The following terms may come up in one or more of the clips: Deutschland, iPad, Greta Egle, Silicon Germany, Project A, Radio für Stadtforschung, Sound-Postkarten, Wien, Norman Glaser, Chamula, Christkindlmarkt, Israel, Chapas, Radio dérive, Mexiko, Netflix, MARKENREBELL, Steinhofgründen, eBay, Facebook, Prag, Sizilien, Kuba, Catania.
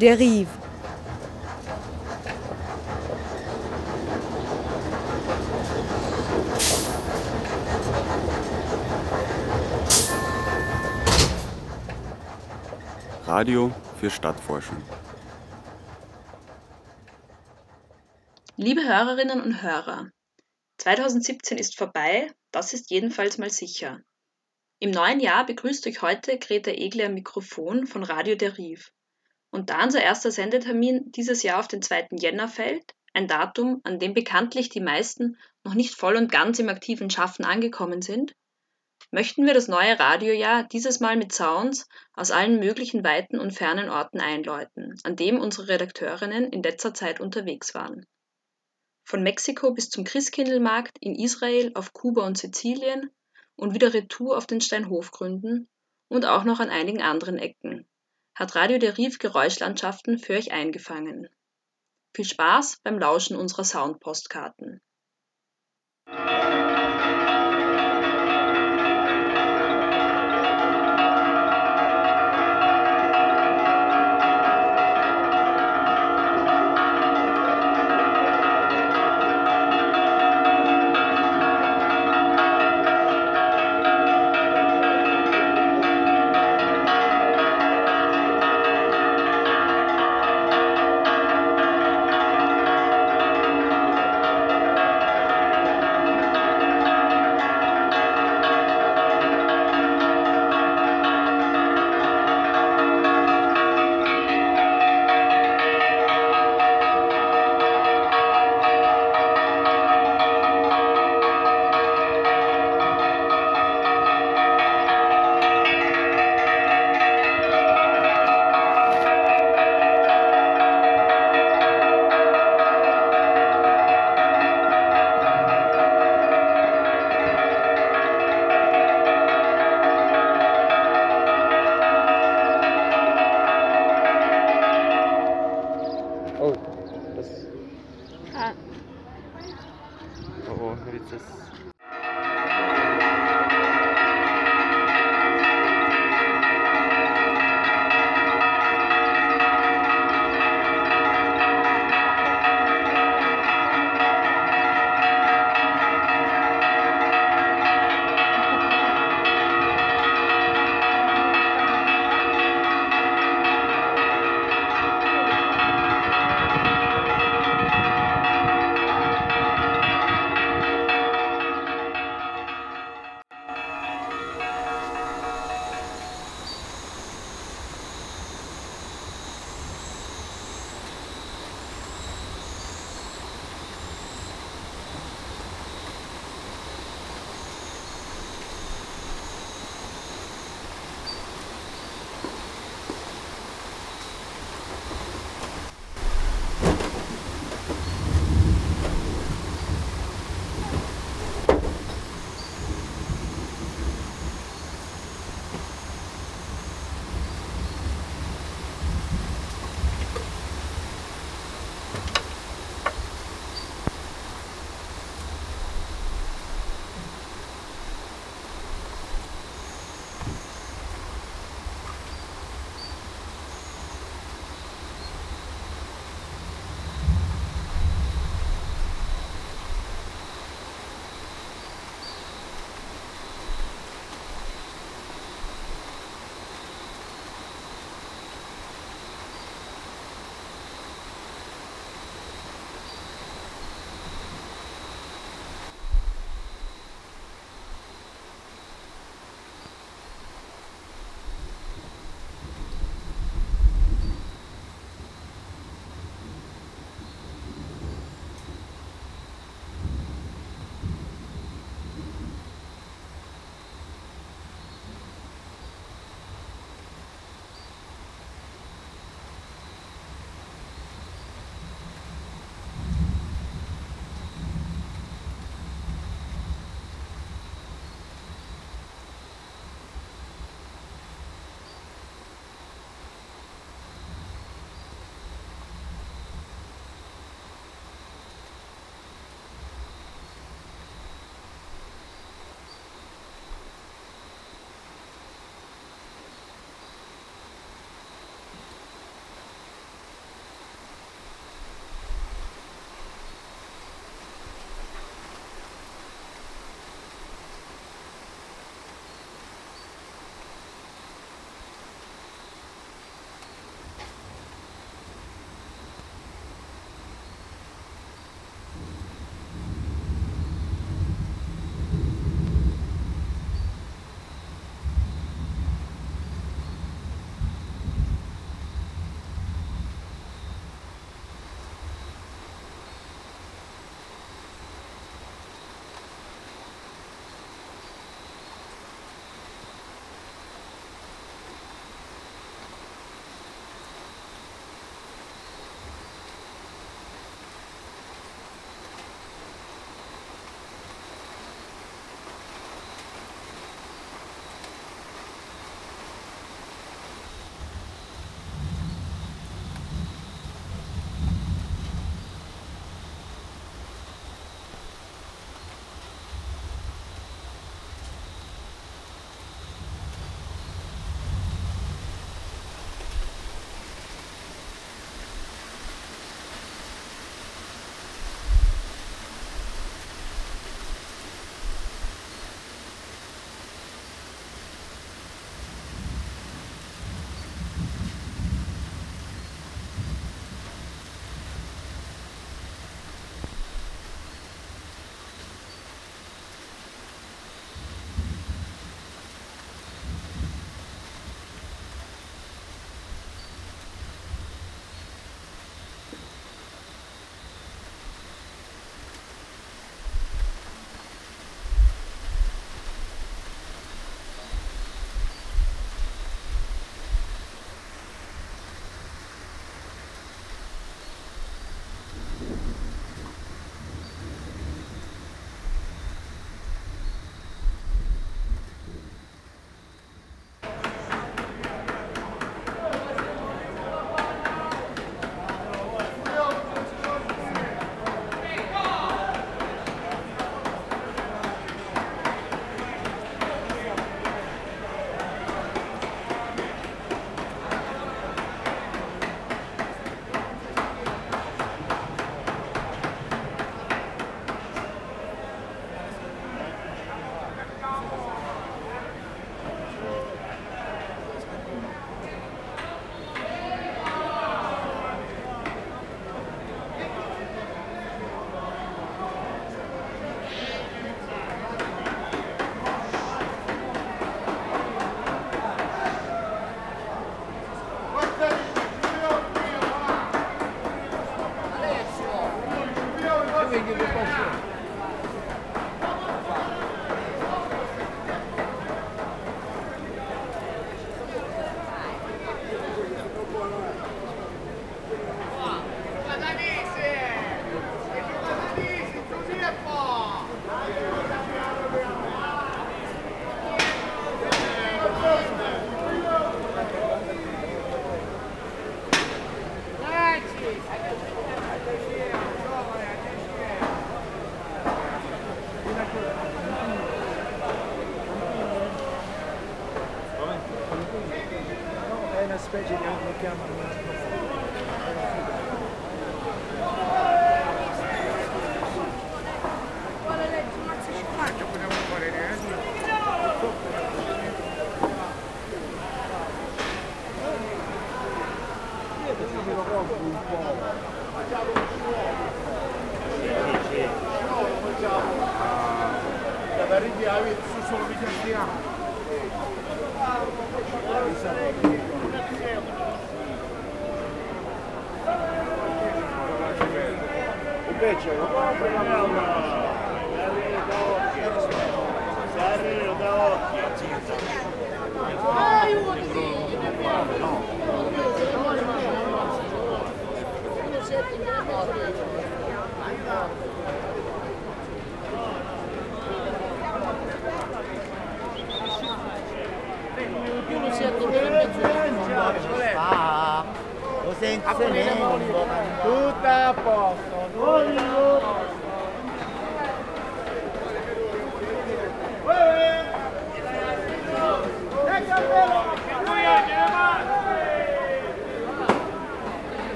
dérive. Radio für Stadtforschung. Liebe Hörerinnen und Hörer, 2017 ist vorbei, das ist jedenfalls mal sicher. Im neuen Jahr begrüßt euch heute Greta Egle am Mikrofon von Radio dérive. Und da unser erster Sendetermin dieses Jahr auf den 2. Jänner fällt, ein Datum, an dem bekanntlich die meisten noch nicht voll und ganz im aktiven Schaffen angekommen sind, möchten wir das neue Radiojahr dieses Mal mit Sounds aus allen möglichen weiten und fernen Orten einläuten, an dem unsere Redakteurinnen in letzter Zeit unterwegs waren. Von Mexiko bis zum Christkindlmarkt, in Israel, auf Kuba und Sizilien und wieder retour auf den Steinhofgründen und auch noch an einigen anderen Ecken hat Radio dérive Geräuschlandschaften für euch eingefangen. Viel Spaß beim Lauschen unserer Soundpostkarten.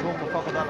hoch und fach dalla.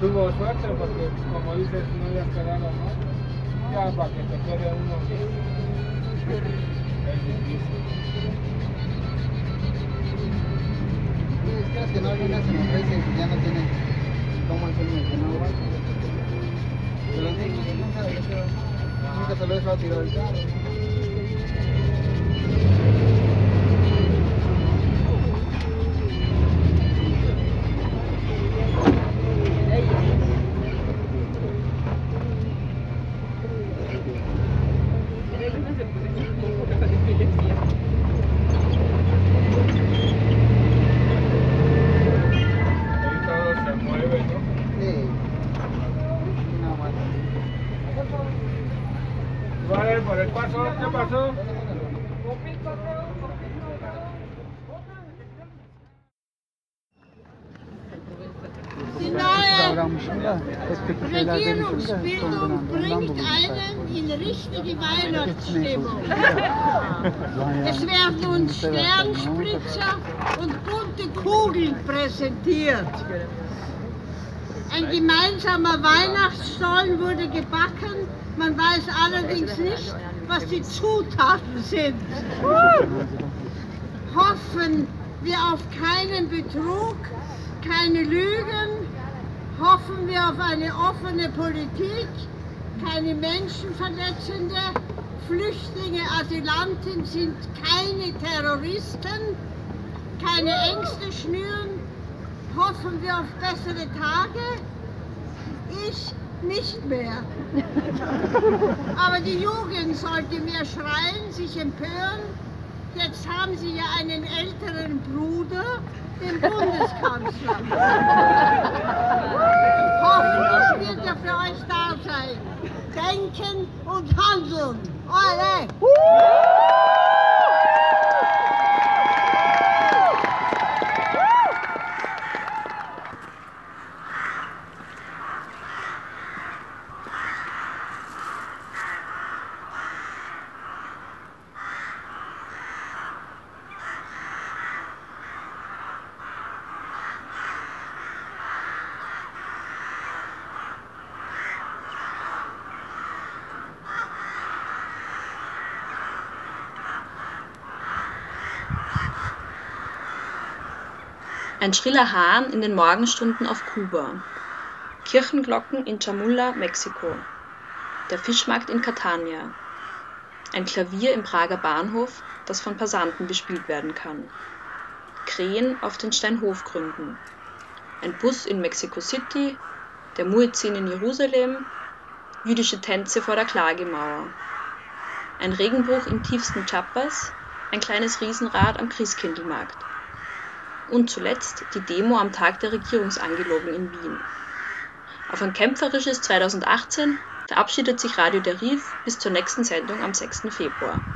Tuvo suerte porque, como dices, no le has quedado mal. Ya para que te quede uno que es difícil. Es que las que no algunas se nos dicen que ya no tienen cómo hacerme que no va. Se lo digo, nunca se lo he dejado tirar el carro. Die Regierungsbildung bringt einen in richtige Weihnachtsstimmung. Es werden uns Sternspritzer und bunte Kugeln präsentiert. Ein gemeinsamer Weihnachtsstollen wurde gebacken, man weiß allerdings nicht, was die Zutaten sind. Hoffen wir auf keinen Betrug, keine Lügen, hoffen wir auf eine offene Politik, keine Menschenverletzende, Flüchtlinge, Asylanten sind keine Terroristen, keine Ängste schnüren, hoffen wir auf bessere Tage? Ich nicht mehr. Aber die Jugend sollte mehr schreien, sich empören. Jetzt haben sie ja einen älteren Bruder, den Bundeskanzler. Hoffentlich wird er für euch da sein. Denken und handeln. Ole! Ein schriller Hahn in den Morgenstunden auf Kuba. Kirchenglocken in Chamula, Mexiko. Der Fischmarkt in Catania. Ein Klavier im Prager Bahnhof, das von Passanten bespielt werden kann. Krähen auf den Steinhofgründen. Ein Bus in Mexico City. Der Muezzin in Jerusalem. Jüdische Tänze vor der Klagemauer. Ein Regenbruch im tiefsten Chapas. Ein kleines Riesenrad am Christkindlmarkt. Und zuletzt die Demo am Tag der Regierungsangelobung in Wien. Auf ein kämpferisches 2018 verabschiedet sich Radio dérive bis zur nächsten Sendung am 6. Februar.